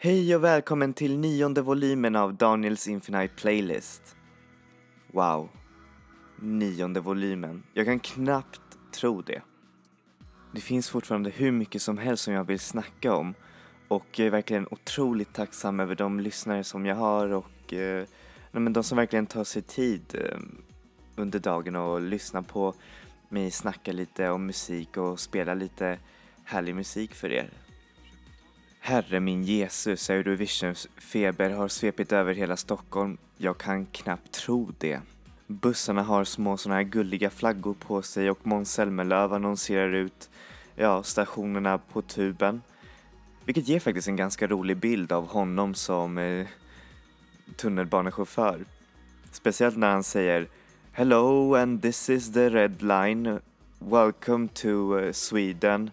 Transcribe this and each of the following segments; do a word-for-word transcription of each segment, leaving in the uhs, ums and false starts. Hej och välkommen till nionde volymen av Daniel's Infinite Playlist. Wow, nionde volymen. Jag kan knappt tro det. Det finns fortfarande hur mycket som helst som jag vill snacka om. Och jag är verkligen otroligt tacksam över de lyssnare som jag har och eh, nej, men de som verkligen tar sig tid eh, under dagen och lyssnar på mig snacka lite om musik och spela lite härlig musik för er. Herre min Jesus, Eurovisions feber har svepit över hela Stockholm. Jag kan knappt tro det. Bussarna har små såna här gulliga flaggor på sig och Måns Zelmerlöw annonserar ut ja, stationerna på tuben. Vilket ger faktiskt en ganska rolig bild av honom som eh, tunnelbanechaufför. Speciellt när han säger Hello and this is the red line. Welcome to uh, Sweden.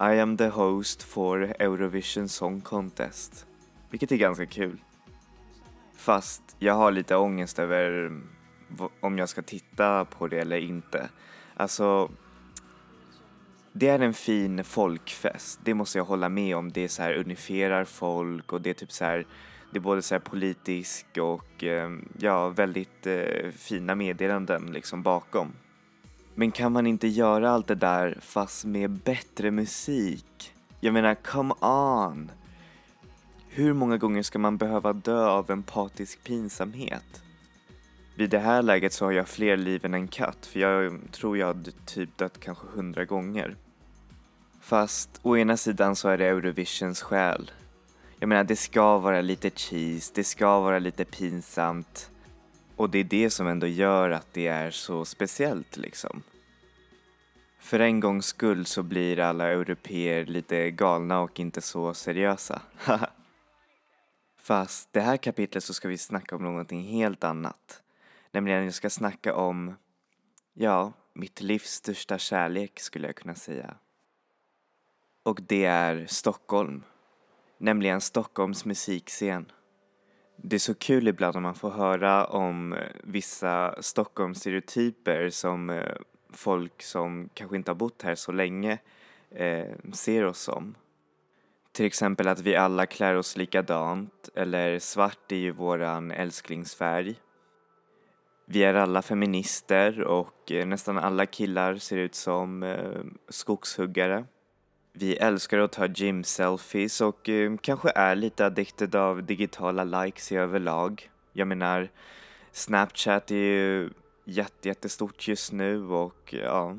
I am the host for Eurovision Song Contest. Vilket är ganska kul. Fast jag har lite ångest över om jag ska titta på det eller inte. Alltså, det är en fin folkfest. Det måste jag hålla med om. Det är så här unifierar folk och det är typ så här, det är både så här politisk och ja, väldigt eh, fina meddelanden liksom bakom. Men kan man inte göra allt det där fast med bättre musik? Jag menar, come on! Hur många gånger ska man behöva dö av empatisk pinsamhet? Vid det här läget så har jag fler liv än en katt, för jag tror jag hade typ dött kanske hundra gånger. Fast å ena sidan så är det Eurovisions själ. Jag menar, det ska vara lite cheese, det ska vara lite pinsamt. Och det är det som ändå gör att det är så speciellt liksom. För en gångs skull så blir alla europeer lite galna och inte så seriösa. Fast det här kapitlet så ska vi snacka om någonting helt annat. Nämligen jag ska snacka om, ja, mitt livs största kärlek skulle jag kunna säga. Och det är Stockholm. Nämligen Stockholms musikscen. Det är så kul ibland när man får höra om vissa Stockholmsstereotyper som folk som kanske inte har bott här så länge eh, ser oss som. Till exempel att vi alla klär oss likadant, eller svart är ju våran älsklingsfärg. Vi är alla feminister och nästan alla killar ser ut som eh, skogshuggare. Vi älskar att ta gym-selfies och eh, kanske är lite addicted av digitala likes i överlag. Jag menar, Snapchat är ju jätte, jättestort just nu och ja.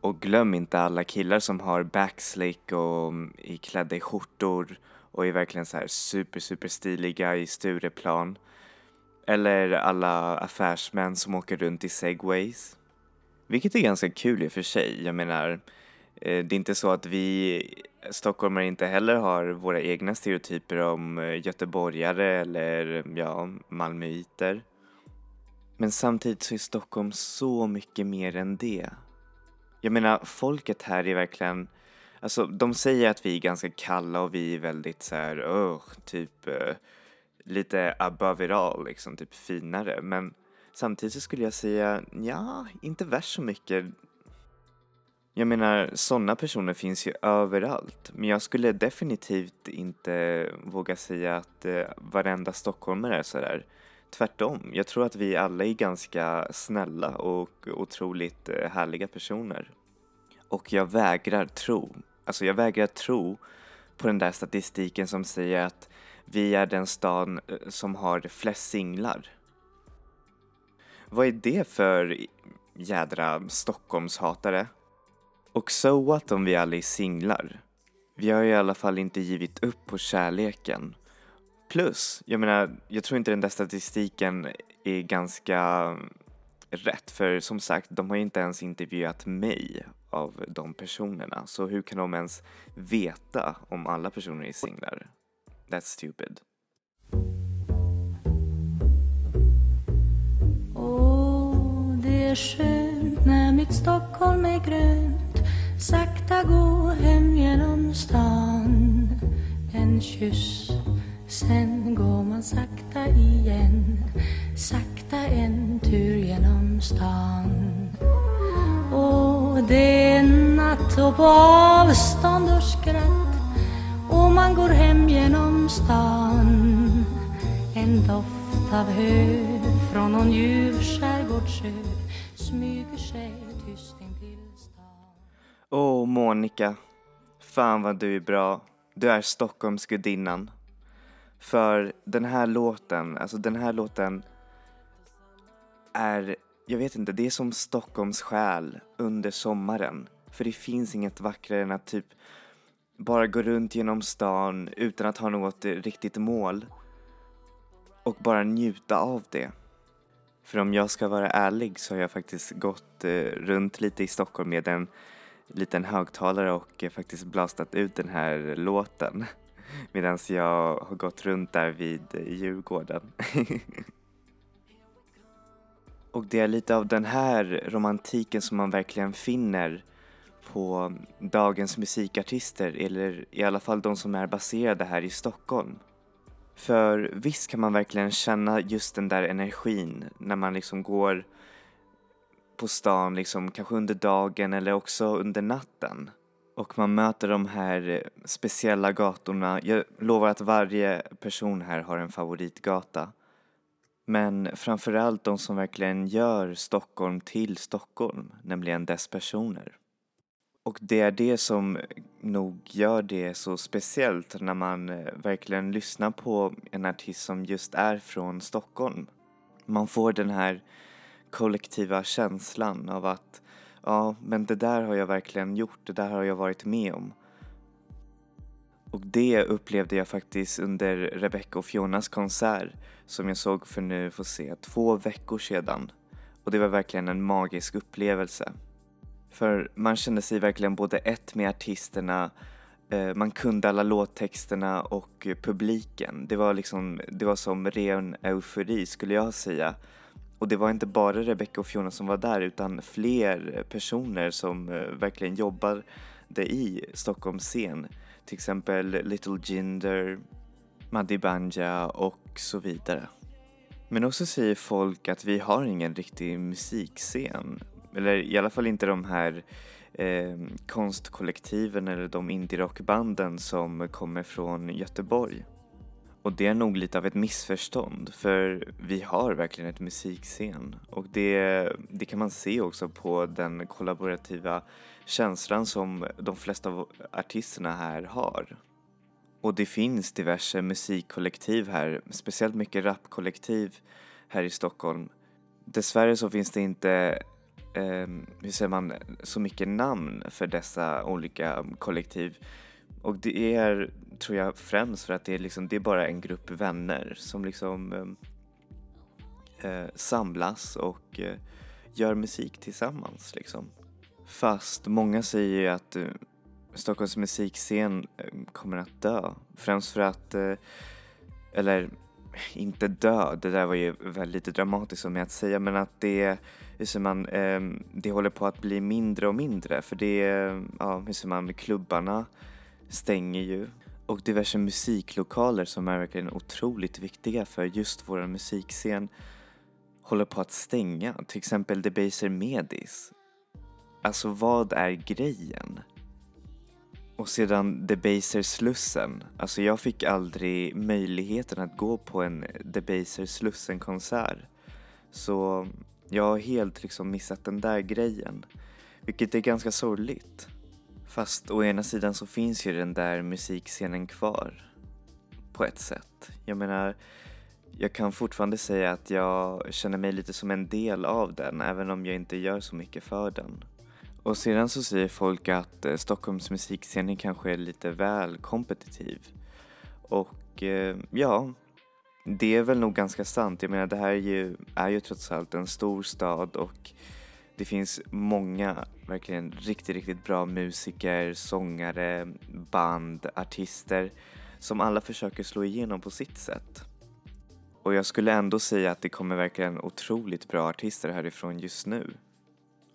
Och glöm inte alla killar som har backslick och är klädda i skjortor och är verkligen så här super, super stiliga i Stureplan. Eller alla affärsmän som åker runt i segways. Vilket är ganska kul i och för sig, jag menar. Det är inte så att vi stockholmare inte heller har våra egna stereotyper om göteborgare eller ja, malmöiter. Men samtidigt så är Stockholm så mycket mer än det. Jag menar, folket här är verkligen, alltså de säger att vi är ganska kalla och vi är väldigt så här, oh, typ uh, lite above it all, liksom typ finare. Men samtidigt så skulle jag säga, ja, inte värst så mycket. Jag menar, sådana personer finns ju överallt. Men jag skulle definitivt inte våga säga att eh, varenda stockholmare är sådär. Tvärtom, jag tror att vi alla är ganska snälla och otroligt eh, härliga personer. Och jag vägrar tro, alltså jag vägrar tro på den där statistiken som säger att vi är den stan som har flest singlar. Vad är det för jädra Stockholmshatare? Och so what om vi alla är singlar? Vi har ju i alla fall inte givit upp på kärleken. Plus, jag menar, jag tror inte den där statistiken är ganska rätt. För som sagt, de har ju inte ens intervjuat mig av de personerna. Så hur kan de ens veta om alla personer är singlar? That's stupid. Åh, det är skönt när mitt Stockholm är grönt. Sakta gå hem genom stan. En kyss, sen går man sakta igen. Sakta en tur genom stan. Och det är natt och på avstånd och skratt. Och man går hem genom stan. En doft av hö från någon djup skärgårdsö smyger sig tyst intill stan. Åh, oh, Monica, fan vad du är bra. Du är Stockholms gudinnan. För den här låten, alltså den här låten är, jag vet inte, det är som Stockholms själ under sommaren. För det finns inget vackrare än att typ bara gå runt genom stan utan att ha något riktigt mål. Och bara njuta av det. För om jag ska vara ärlig så har jag faktiskt gått eh, runt lite i Stockholm med en liten högtalare och eh, faktiskt blastat ut den här låten. Medan jag har gått runt där vid Djurgården. Och det är lite av den här romantiken som man verkligen finner på dagens musikartister, eller i alla fall de som är baserade här i Stockholm. För visst kan man verkligen känna just den där energin när man liksom går på stan, liksom, kanske under dagen eller också under natten. Och man möter de här speciella gatorna. Jag lovar att varje person här har en favoritgata. Men framförallt de som verkligen gör Stockholm till Stockholm, nämligen dess personer. Och det är det som nog gör det så speciellt när man verkligen lyssnar på en artist som just är från Stockholm. Man får den här kollektiva känslan av att ja, men det där har jag verkligen gjort, det där har jag varit med om. Och det upplevde jag faktiskt under Rebecca och Fionas konsert som jag såg för nu får se två veckor sedan. Och det var verkligen en magisk upplevelse. För man kände sig verkligen både ett med artisterna, man kunde alla låttexterna och publiken. Det var liksom, det var som ren eufori skulle jag säga. Och det var inte bara Rebecca och Fiona som var där utan fler personer som verkligen jobbade i Stockholms scen. Till exempel Little Jinder, Madi Banja och så vidare. Men också säger folk att vi har ingen riktig musikscen. Eller i alla fall inte de här eh, konstkollektiven eller de indie-rockbanden som kommer från Göteborg. Och det är nog lite av ett missförstånd för vi har verkligen ett musikscen. Och det, det kan man se också på den kollaborativa känslan som de flesta av artisterna här har. Och det finns diverse musikkollektiv här, speciellt mycket rapkollektiv här i Stockholm. Dessvärre så finns det inte eh, hur säger man, så mycket namn för dessa olika kollektiv. Och det är, tror jag, främst för att det är, liksom, det är bara en grupp vänner som liksom eh, samlas och eh, gör musik tillsammans. Liksom. Fast många säger ju att eh, Stockholms musikscen eh, kommer att dö. Främst för att, eh, eller inte dö, det där var ju väldigt dramatiskt som jag att säga. Men att det, hur säger man, eh, det håller på att bli mindre och mindre. För det, ja, hur säger man, klubbarna stänger ju. Och diverse musiklokaler som är verkligen otroligt viktiga för just vår musikscen håller på att stänga. Till exempel Debaser Medis. Alltså vad är grejen? Och sedan Debaser Slussen. Alltså jag fick aldrig möjligheten att gå på en Debaser Slussen-konsert. Så jag har helt liksom missat den där grejen. Vilket är ganska sorgligt. Fast å ena sidan så finns ju den där musikscenen kvar på ett sätt. Jag menar, jag kan fortfarande säga att jag känner mig lite som en del av den även om jag inte gör så mycket för den. Och sedan så säger folk att Stockholms musikscenen kanske är lite väl kompetitiv. Och eh, ja, det är väl nog ganska sant. Jag menar, det här är ju, är ju trots allt en stor stad och det finns många verkligen riktigt, riktigt bra musiker, sångare, band, artister som alla försöker slå igenom på sitt sätt. Och jag skulle ändå säga att det kommer verkligen otroligt bra artister härifrån just nu.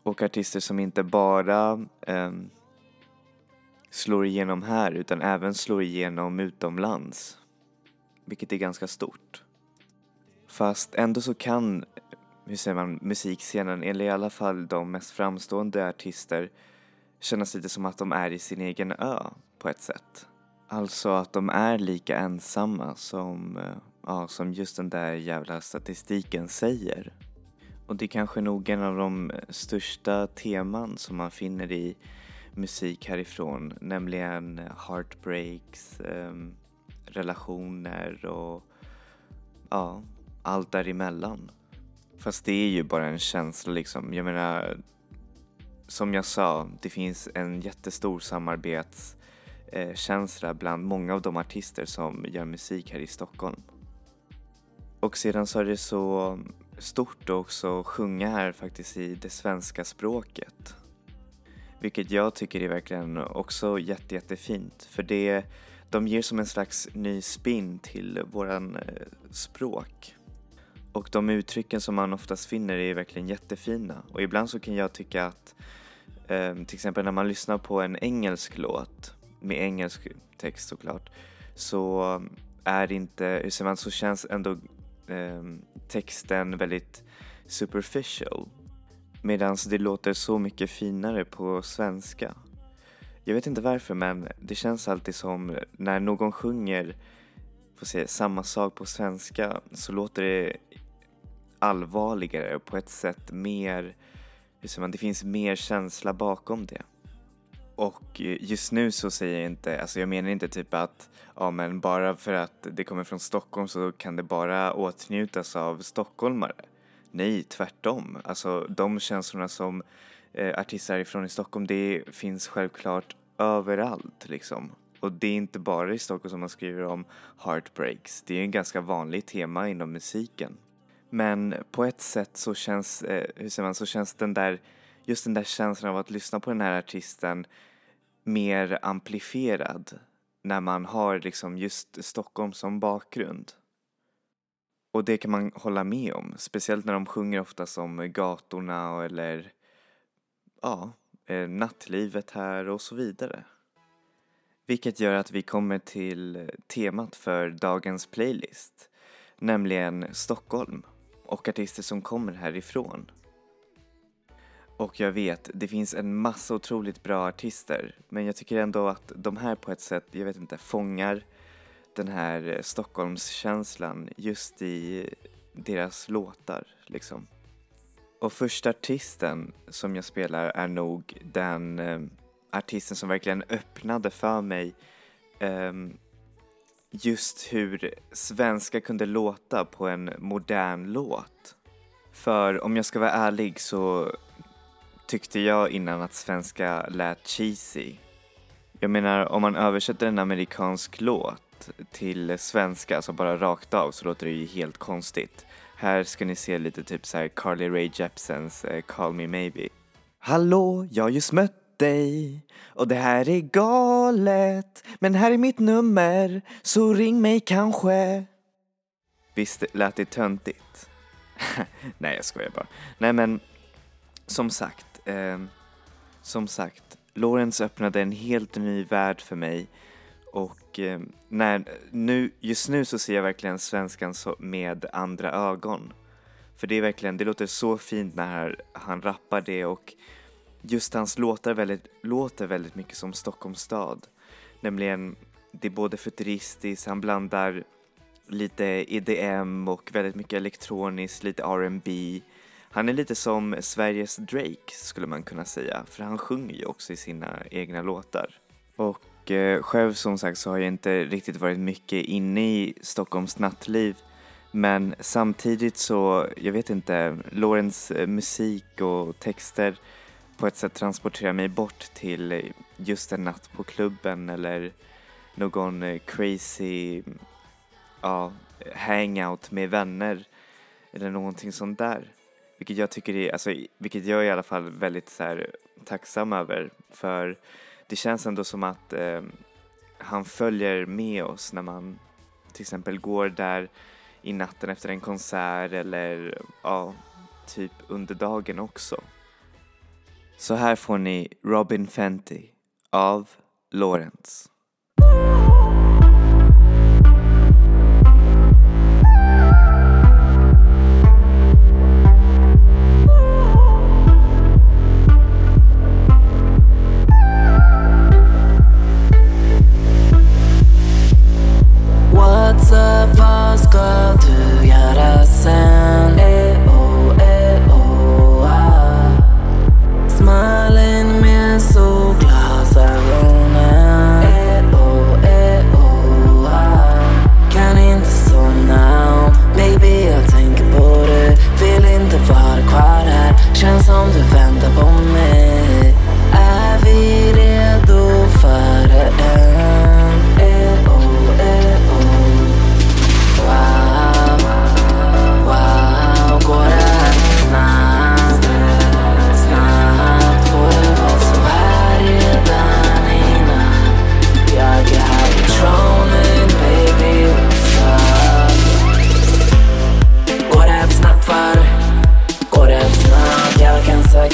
Och artister som inte bara eh, slår igenom här utan även slår igenom utomlands. Vilket är ganska stort. Fast ändå så kan, hur säger man, musikscenen, eller i alla fall de mest framstående artister, känns lite som att de är i sin egen ö på ett sätt. Alltså att de är lika ensamma som, ja, som just den där jävla statistiken säger. Och det är kanske nog en av de största teman som man finner i musik härifrån. Nämligen heartbreaks, eh, relationer och ja, allt däremellan. Fast det är ju bara en känsla liksom. Jag menar, som jag sa, det finns en jättestor samarbetskänsla eh, bland många av de artister som gör musik här i Stockholm. Och sedan så är det så stort också att sjunga här faktiskt i det svenska språket. Vilket jag tycker är verkligen också jätte, jättefint. För det, de ger som en slags ny spin till våran språk. Och de uttrycken som man oftast finner är verkligen jättefina. Och ibland så kan jag tycka att eh, till exempel när man lyssnar på en engelsk låt med engelsk text såklart, så är inte, hur säger man, så känns ändå eh, texten väldigt superficial. Medan det låter så mycket finare på svenska. Jag vet inte varför, men det känns alltid som när någon sjunger får se, samma sak på svenska, så låter det allvarligare på ett sätt, mer, hur säger man, det finns mer känsla bakom det. Och just nu så säger jag inte, alltså jag menar inte typ att ja, men bara för att det kommer från Stockholm så kan det bara åtnjutas av stockholmare. Nej, tvärtom. Alltså de känslorna som eh, artister ifrån i Stockholm, det finns självklart överallt liksom. Och det är inte bara i Stockholm som man skriver om heartbreaks. Det är en ganska vanlig tema inom musiken. Men på ett sätt så känns, eh, hur säger man, så känns den där, just den där känslan av att lyssna på den här artisten mer amplifierad när man har liksom just Stockholm som bakgrund. Och det kan man hålla med om, speciellt när de sjunger ofta om gatorna eller ja, nattlivet här och så vidare. Vilket gör att vi kommer till temat för dagens playlist, nämligen Stockholm och artister som kommer härifrån. Och jag vet, det finns en massa otroligt bra artister, men jag tycker ändå att de här på ett sätt, jag vet inte, fångar den här Stockholmskänslan just i deras låtar liksom. Och första artisten som jag spelar är nog den eh, artisten som verkligen öppnade för mig eh, just hur svenska kunde låta på en modern låt. För om jag ska vara ärlig så tyckte jag innan att svenska lät cheesy. Jag menar, om man översätter en amerikansk låt till svenska, alltså bara rakt av, så låter det ju helt konstigt. Här ska ni se lite typ så här Carly Rae Jepsens eh, Call Me Maybe. Hallå, jag har just mött dig och det här är galet, men här är mitt nummer, så ring mig kanske. Visst lät det töntigt? Nej, jag skojar bara. Nej men, som sagt, eh, som sagt, Lawrence öppnade en helt ny värld för mig. Och eh, när, nu, just nu så ser jag verkligen svenskan så, med andra ögon. För det är verkligen, det låter så fint när han rappar det, och just hans låtar väldigt, låter väldigt mycket som Stockholms stad. Nämligen, det är både futuristiskt, han blandar lite E D M och väldigt mycket elektroniskt, lite R and B. Han är lite som Sveriges Drake skulle man kunna säga, för han sjunger ju också i sina egna låtar. Och själv som sagt så har jag inte riktigt varit mycket inne i Stockholms nattliv, men samtidigt så, jag vet inte, Lorentz musik och texter på ett sätt transporterar mig bort till just en natt på klubben eller någon crazy ja, hangout med vänner eller någonting sånt där. Vilket jag tycker är, alltså, vilket jag är i alla fall väldigt så här, tacksam över, för det känns ändå som att eh, han följer med oss när man till exempel går där i natten efter en konsert eller ja, typ under dagen också. Så här får ni Robin Fenty av Lorentz.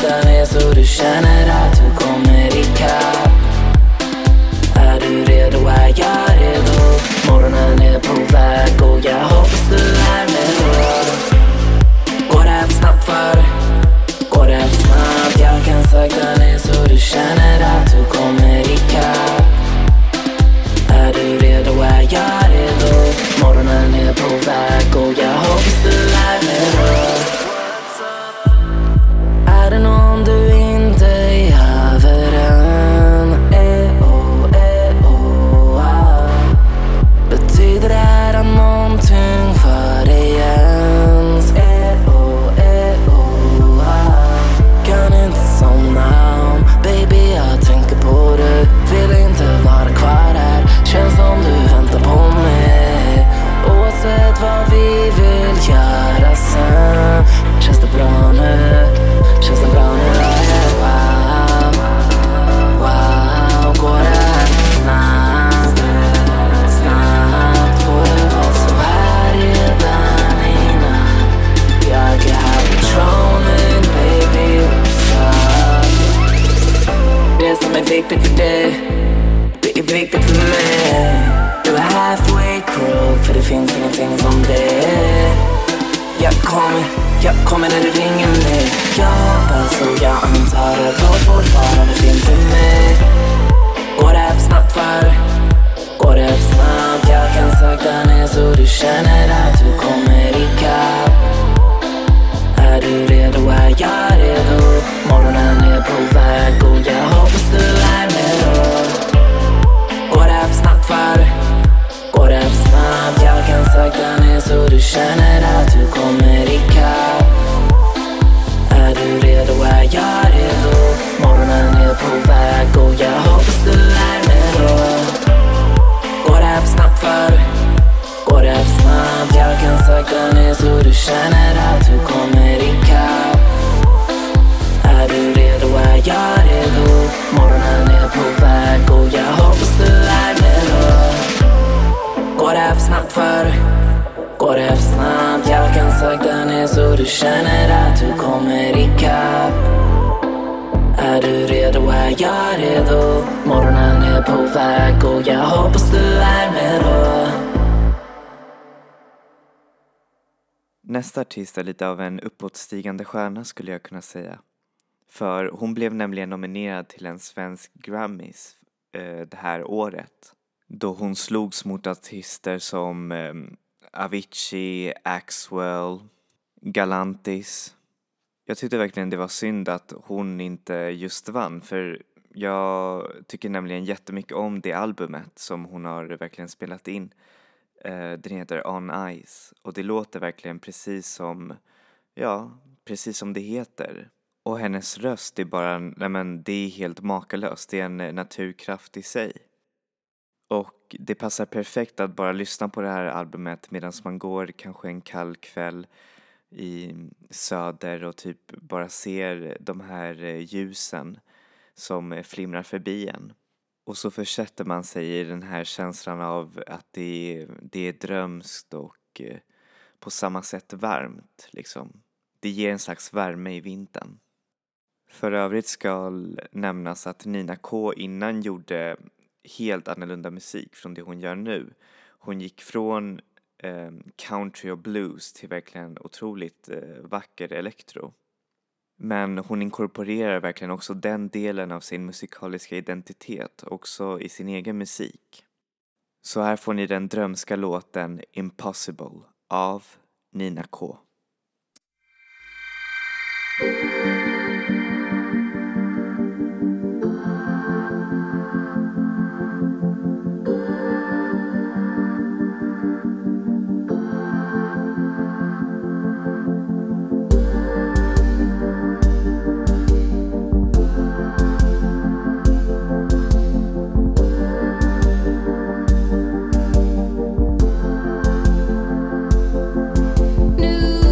sakta ner så du känner att du kommer ikapp. Är du redo? Är jag redo? Morgonen är på väg och jag hoppas du är med oss. Går det snabbt för? Går det snabbt? Jag kan sakta ner så du känner att du kommer ikapp. Är du redo? Är jag redo? Morgonen är på väg och jag hoppas du är med oss. Är det någon du inte är haveren? E-O-E-O-A. Betyder det här någonting för dig ens? E-O-E-O-A. Kan inte somna om, baby jag tänker på dig. Vill inte vara kvar här, känns som du väntar på mig. Oavsett vad vi vill göra sen, känns det bra nu? Känns det bra nu? Wow, wow, går det här snabbt? Snabbt får det vara så här redan innan. Jag är här på tronen, baby, så. Det som är viktigt för dig, det är viktigt för mig. Du är halfway crook, för det finns ingenting som det är. Jag kommer Jag kommer när du ringer mig. Jag hoppas och jag antar att vårt fortfarande finns i mig. Går det snabbt för? Går det snabbt? Jag kan sakta ner så du känner att du kommer ikapp. Är du redo? Är jag redo? Morgonen är på väg och jag hoppas du är med oss. Går det snabbt för? Går det snabbt? Jag kan sakta ner så du känner att du kommer ikapp. Är du redo? Är jag redo? Morgonen är på väg och jag hoppas du är med då. Går det här för snabbt för? Går det här för snabbt? Jag kan sakta ner så du känner att du kommer ikapp. Är du redo? Är jag redo? Morgonen är på väg och jag hoppas du är med då. Går det här för snabbt för? Går det för snabbt? Jag kan sakta ner så du känner att du kommer ikapp. Är du redo? Är jag redo? Morgonen är på väg och jag hoppas du är med då. Nästa artist är lite av en uppåtstigande stjärna skulle jag kunna säga. För hon blev nämligen nominerad till en svensk Grammys eh, det här året. Då hon slogs mot artister som... Eh, Avicii, Axwell, Galantis. Jag tyckte verkligen det var synd att hon inte just vann, för jag tycker nämligen jättemycket om det albumet som hon har verkligen spelat in. Den heter On Ice och det låter verkligen precis som, ja, precis som det heter. Och hennes röst är bara, nej men det är helt makalöst, det är en naturkraft i sig. Och det passar perfekt att bara lyssna på det här albumet medan man går kanske en kall kväll i söder och typ bara ser de här ljusen som flimrar förbi en. Och så försätter man sig i den här känslan av att det är, det är drömskt och på samma sätt varmt liksom. Det ger en slags värme i vintern. För övrigt ska nämnas att Nina K innan gjorde helt annorlunda musik från det hon gör nu. Hon gick från eh, country och blues till verkligen otroligt eh, vacker elektro. Men hon inkorporerar verkligen också den delen av sin musikaliska identitet också i sin egen musik. Så här får ni den drömska låten Impossible av Nina K. New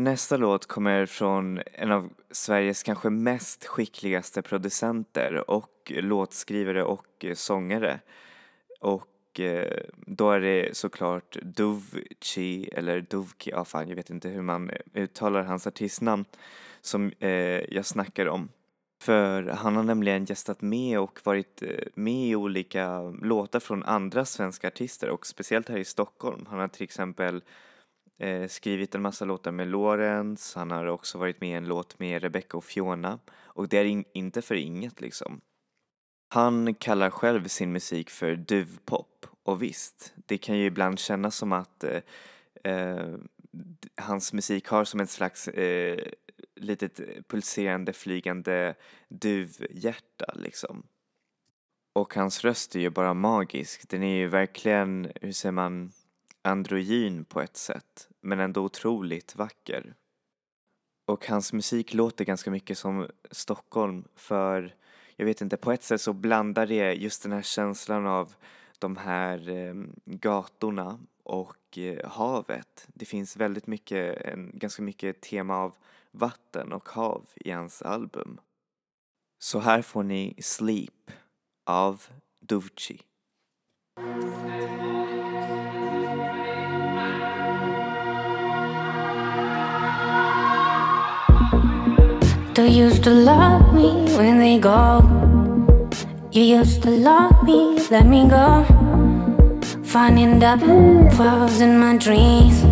Nästa låt kommer från en av Sveriges kanske mest skickligaste producenter och låtskrivare och sångare. Och eh, då är det såklart Duvchi eller Duvchi, ja fan jag vet inte hur man uttalar hans artistnamn, som eh, jag snackar om. För han har nämligen gästat med och varit med i olika låtar från andra svenska artister och speciellt här i Stockholm. Han har till exempel eh, skrivit en massa låtar med Lawrence, han har också varit med i en låt med Rebecca och Fiona och det är in- inte för inget liksom. Han kallar själv sin musik för duvpop och visst, det kan ju ibland kännas som att eh, eh, hans musik har som en slags... Eh, litet pulserande, flygande duvhjärta liksom. Och hans röst är ju bara magisk. Den är ju verkligen, hur säger man, androgyn på ett sätt. Men ändå otroligt vacker. Och hans musik låter ganska mycket som Stockholm. För, jag vet inte, på ett sätt så blandar det just den här känslan av de här eh, gatorna och eh, havet. Det finns väldigt mycket, en, ganska mycket tema av vatten och hav i hans album. Så här får ni Sleep av Duvchi. They used to love me when they go. You used to love me, let me go. Finding the flowers in my dreams.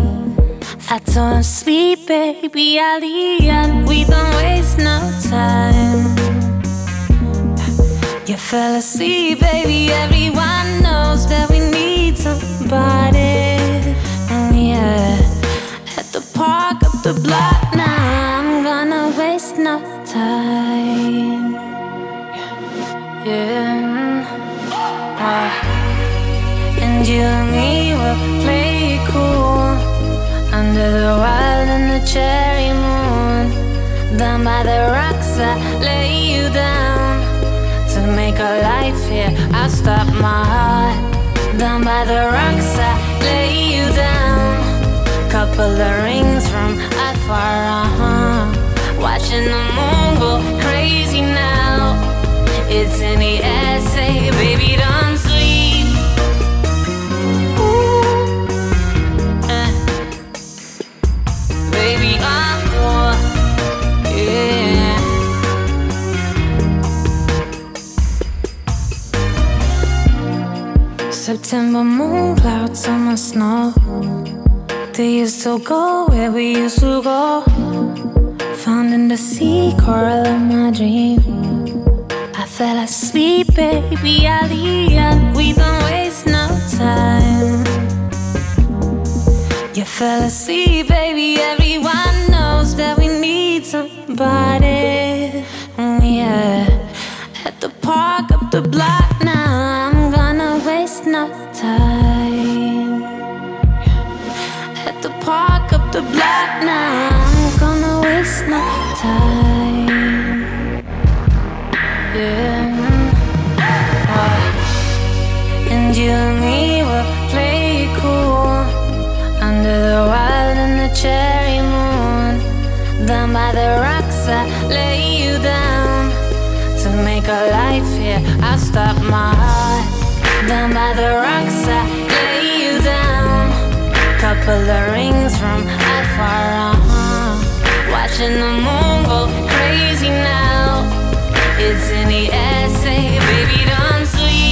I told him, sleep, baby, I'll eat up. We don't waste no time. You fell asleep, baby, everyone knows that we need somebody. Mm, yeah, at the park, up the block, now I'm gonna waste no time. Yeah, oh. And you and me will play it cool. Under the wild and the cherry moon, down by the rocks I lay you down. To make a life here, yeah, I stop my heart. Down by the rocks I lay you down. Couple of rings from afar, uh-huh. Watching the moon go crazy now. It's in the essay, baby, don't sleep. September moon, clouds, summer snow. They used to go where we used to go. Found in the sea, coral of my dream. I fell asleep, baby, I'll eat up. We don't waste no time. You fell asleep, baby, everyone knows that we need somebody. Mm, yeah, at the park, up the block, now I'm gonna waste no time. At the park, up the block, now I'm gonna waste no time. Yeah, oh. And you and me will play it cool. Under the wild and the cherry moon, down by the rocks I lay you down. To make a life here, yeah, I stop my heart. Down by the rocks I lay you down. Couple of rings from afar, uh-huh. Watching the moon go crazy now. It's in the essay, baby, don't sleep.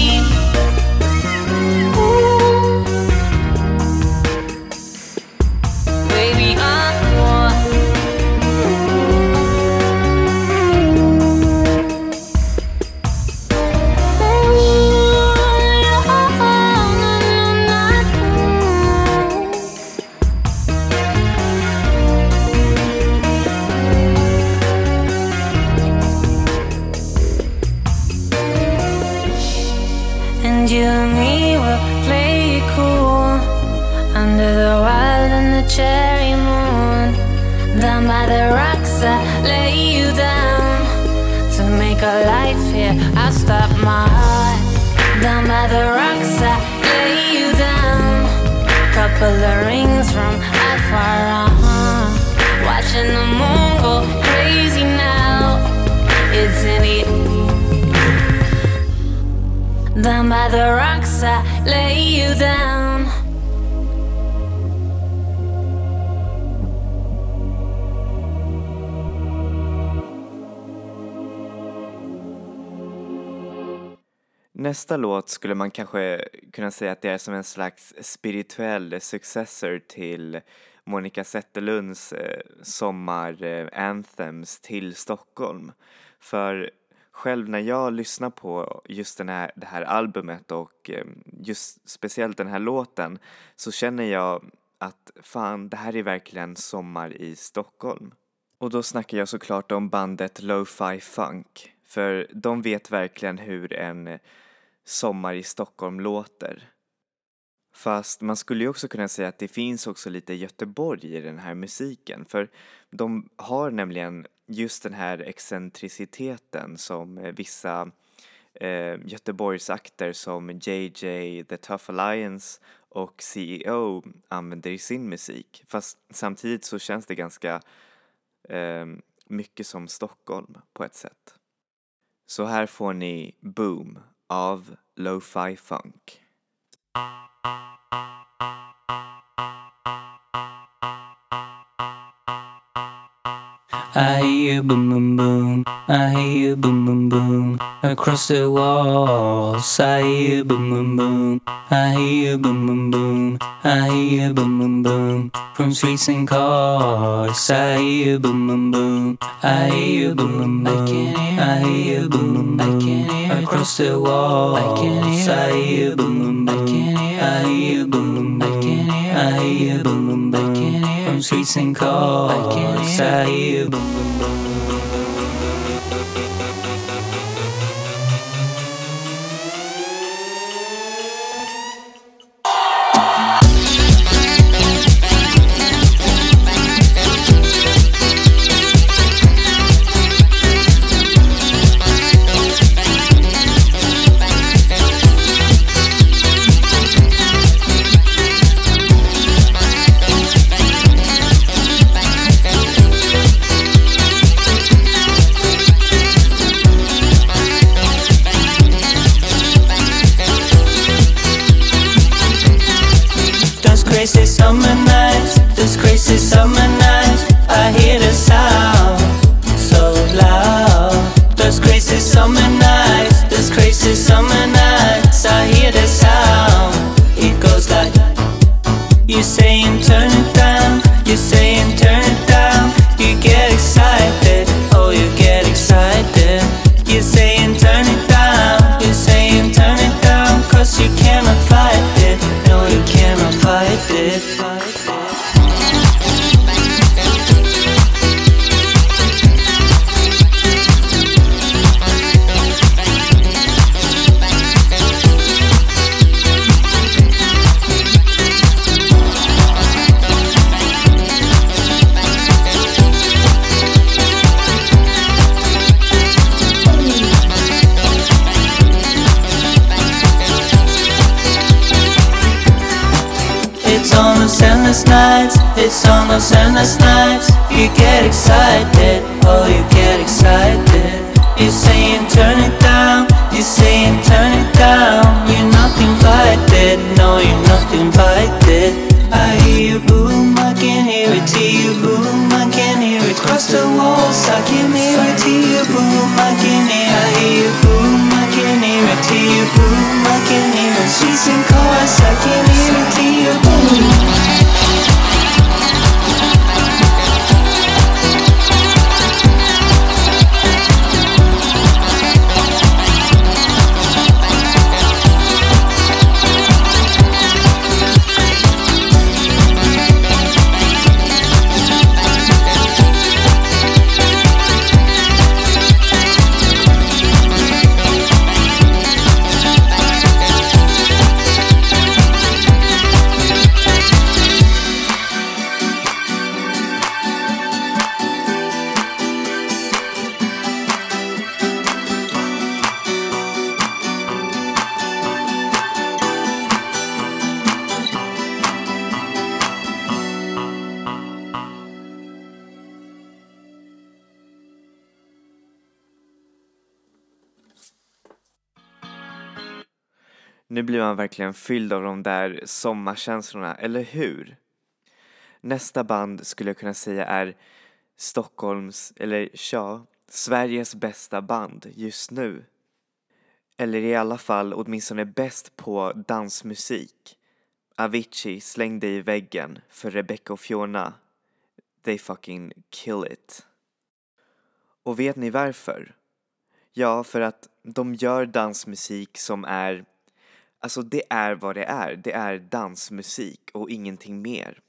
watching the moon go crazy now. It's in the down by the rocks I lay you down. Nästa låt skulle man kanske kunna säga att det är som en slags spirituell successor till Monica Zetterlunds sommaranthems till Stockholm. För själv när jag lyssnar på just den här, det här albumet och just speciellt den här låten så känner jag att fan, det här är verkligen sommar i Stockholm. Och då snackar jag såklart om bandet Lo-Fi-Fnk. För de vet verkligen hur en sommar i Stockholm låter. Fast man skulle ju också kunna säga att det finns också lite Göteborg i den här musiken. För de har nämligen just den här excentriciteten som vissa eh, Göteborgsakter som J J, The Tough Alliance och C E O använder i sin musik. Fast samtidigt så känns det ganska eh, mycket som Stockholm på ett sätt. Så här får ni Boom av Lo-Fi-Fnk. I hear boom boom boom, I hear boom boom boom across the walls. I hear boom boom boom, I hear boom boom boom, I hear boom boom boom from streets and cars. I hear boom boom boom, I hear boom boom boom, I can't hear, I hear boom boom boom, I can't hear across the walls. I can't hear, I hear boom boom boom, I can't hear, I hear boom boom boom, I can't hear, I hear boom boom boom, I can't hear from streets and cars. I can't hear, I hear boom. It's on those endless nights. You get excited, oh you get excited. You're saying turn it down, you're saying turn it down. You're not invited, no you're not invited. I hear you boom, I can hear it. Till you boom, I can hear it. Cross the walls, I can hear it. Till you boom, I can hear it. I hear you boom, I can hear it. Till you boom, I can hear it. She's in chorus, I can hear it. Till you boom. Nu blir man verkligen fylld av de där sommarkänslorna, eller hur? Nästa band skulle jag kunna säga är Stockholms, eller ja, Sveriges bästa band just nu. Eller i alla fall åtminstone bäst på dansmusik. Avicii slängde i väggen för Rebecca och Fiona. They fucking kill it. Och vet ni varför? Ja, för att de gör dansmusik som är... Alltså det är vad det är. Det är dansmusik och ingenting mer.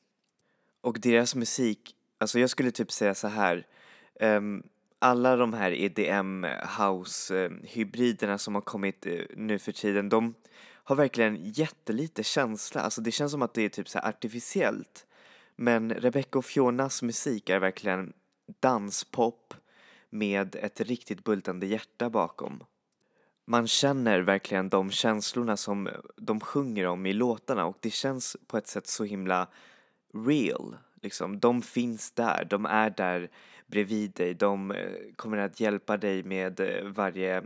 Och deras musik... Alltså jag skulle typ säga så här... Um, alla de här E D M-house-hybriderna som har kommit nu för tiden, de har verkligen jättelite känsla. Alltså det känns som att det är typ så här artificiellt. Men Rebecca och Fionas musik är verkligen danspop med ett riktigt bultande hjärta bakom. Man känner verkligen de känslorna som de sjunger om i låtarna, och det känns på ett sätt så himla real. Liksom, de finns där, de är där bredvid dig, de kommer att hjälpa dig med varje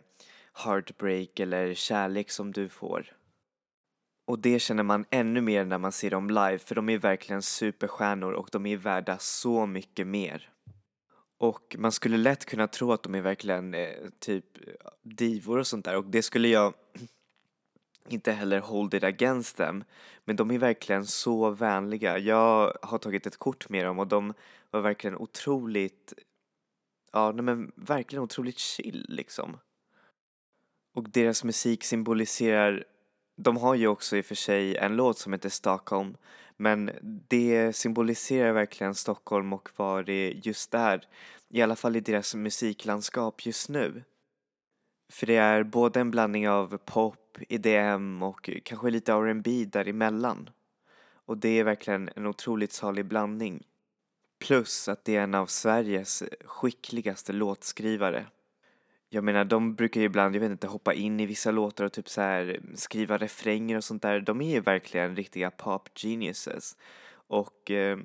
heartbreak eller kärlek som du får. Och det känner man ännu mer när man ser dem live, för de är verkligen superstjärnor och de är värda så mycket mer. Och man skulle lätt kunna tro att de är verkligen eh, typ divor och sånt där, och det skulle jag inte heller hold it against them, men de är verkligen så vänliga. Jag har tagit ett kort med dem och de var verkligen otroligt, ja nej men verkligen otroligt chill liksom. Och deras musik symboliserar, de har ju också i och för sig en låt som heter Stockholm, men det symboliserar verkligen Stockholm och vad det just är, i alla fall i deras musiklandskap just nu. För det är både en blandning av pop, E D M och kanske lite R and B däremellan. Och det är verkligen en otroligt salig blandning. Plus att det är en av Sveriges skickligaste låtskrivare. Jag menar, de brukar ju ibland, jag vet inte, hoppa in i vissa låtar och typ så här skriva refränger och sånt där. De är ju verkligen riktiga pop geniuses. Och eh,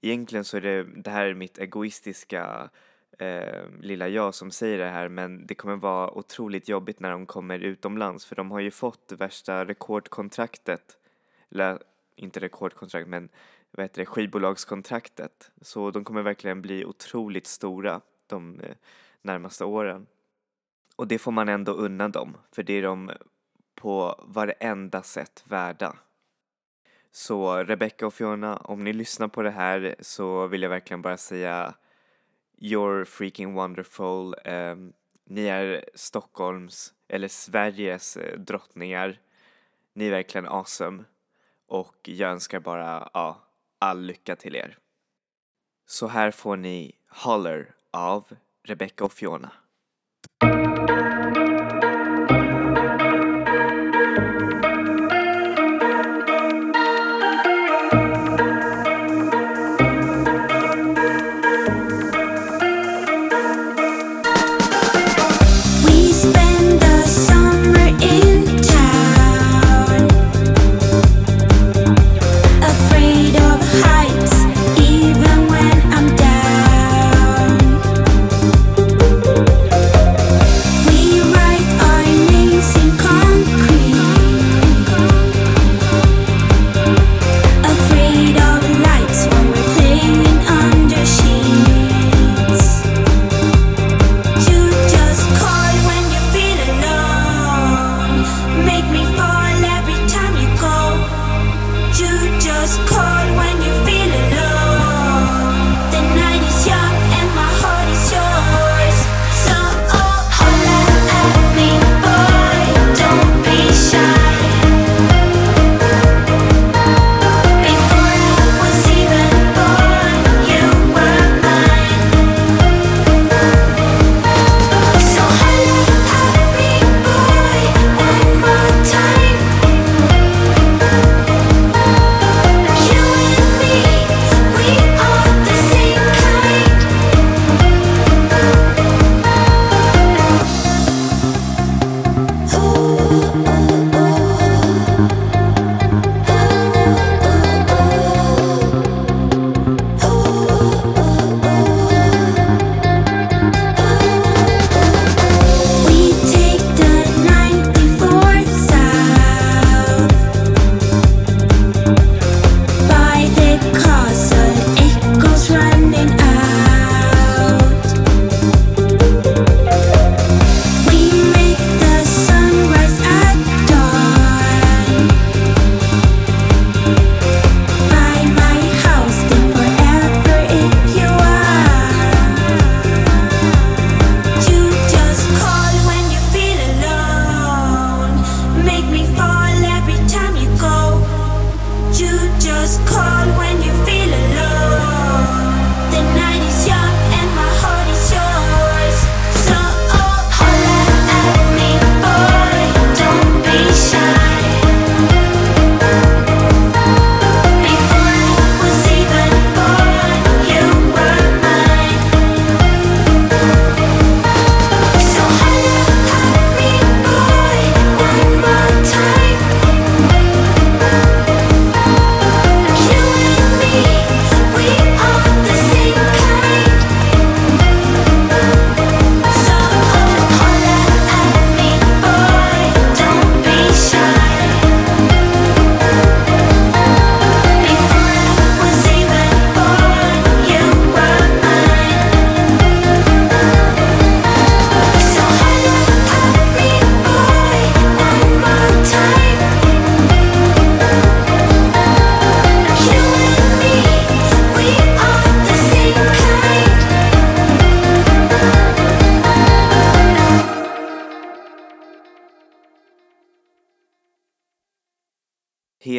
egentligen så är det, det här är mitt egoistiska... Eh, lilla jag som säger det här, men det kommer vara otroligt jobbigt när de kommer utomlands, för de har ju fått värsta rekordkontraktet, eller inte rekordkontrakt men vad heter det, skivbolagskontraktet, så de kommer verkligen bli otroligt stora de eh, närmaste åren, och det får man ändå unna dem, för det är de på varenda sätt värda. Så Rebecca och Fiona, om ni lyssnar på det här så vill jag verkligen bara säga you're freaking wonderful. Um, ni är Stockholms, eller Sveriges eh, drottningar. Ni är verkligen awesome. Och jag önskar bara ja, all lycka till er. Så här får ni Holler av Rebecca och Fiona. Thank you.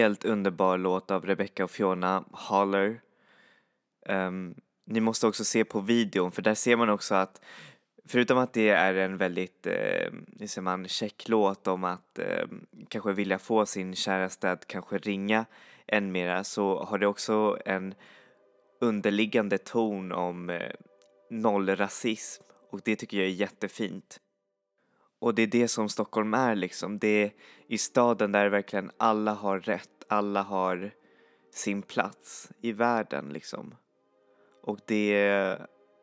helt underbar låt av Rebecca och Fiona, Holler. Um, ni måste också se på videon, för där ser man också att förutom att det är en väldigt eh, ser man, check låt om att eh, kanske vilja få sin käraste att kanske ringa än mera, så har det också en underliggande ton om eh, noll rasism, och det tycker jag är jättefint. Och det är det som Stockholm är liksom. Det är i staden där verkligen alla har rätt, alla har sin plats i världen liksom. Och det,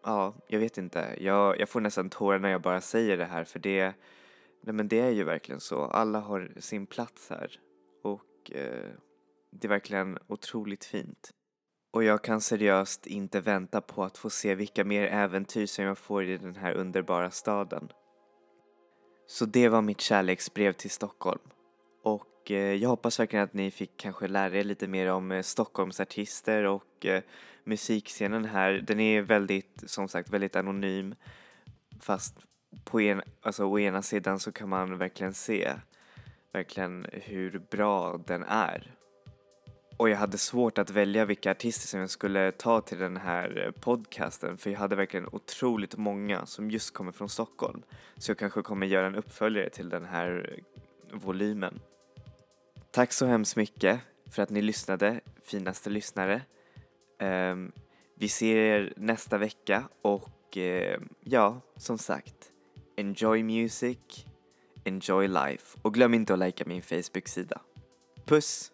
ja, jag vet inte. Jag, jag får nästan tårar när jag bara säger det här, för det, nej men det är ju verkligen så. Alla har sin plats här, och eh, det är verkligen otroligt fint. Och jag kan seriöst inte vänta på att få se vilka mer äventyr som jag får i den här underbara staden. Så det var mitt kärleksbrev till Stockholm. Och eh, jag hoppas verkligen att ni fick kanske lära er lite mer om eh, Stockholms artister och eh, musikscenen här. Den är väldigt, som sagt, väldigt anonym. Fast på en, alltså, å ena sidan så kan man verkligen se verkligen hur bra den är. Och jag hade svårt att välja vilka artister som jag skulle ta till den här podcasten, för jag hade verkligen otroligt många som just kommer från Stockholm. Så jag kanske kommer göra en uppföljare till den här volymen. Tack så hemskt mycket för att ni lyssnade, finaste lyssnare. Vi ser er nästa vecka, och ja, som sagt, enjoy music, enjoy life. Och glöm inte att likea min Facebook-sida. Puss!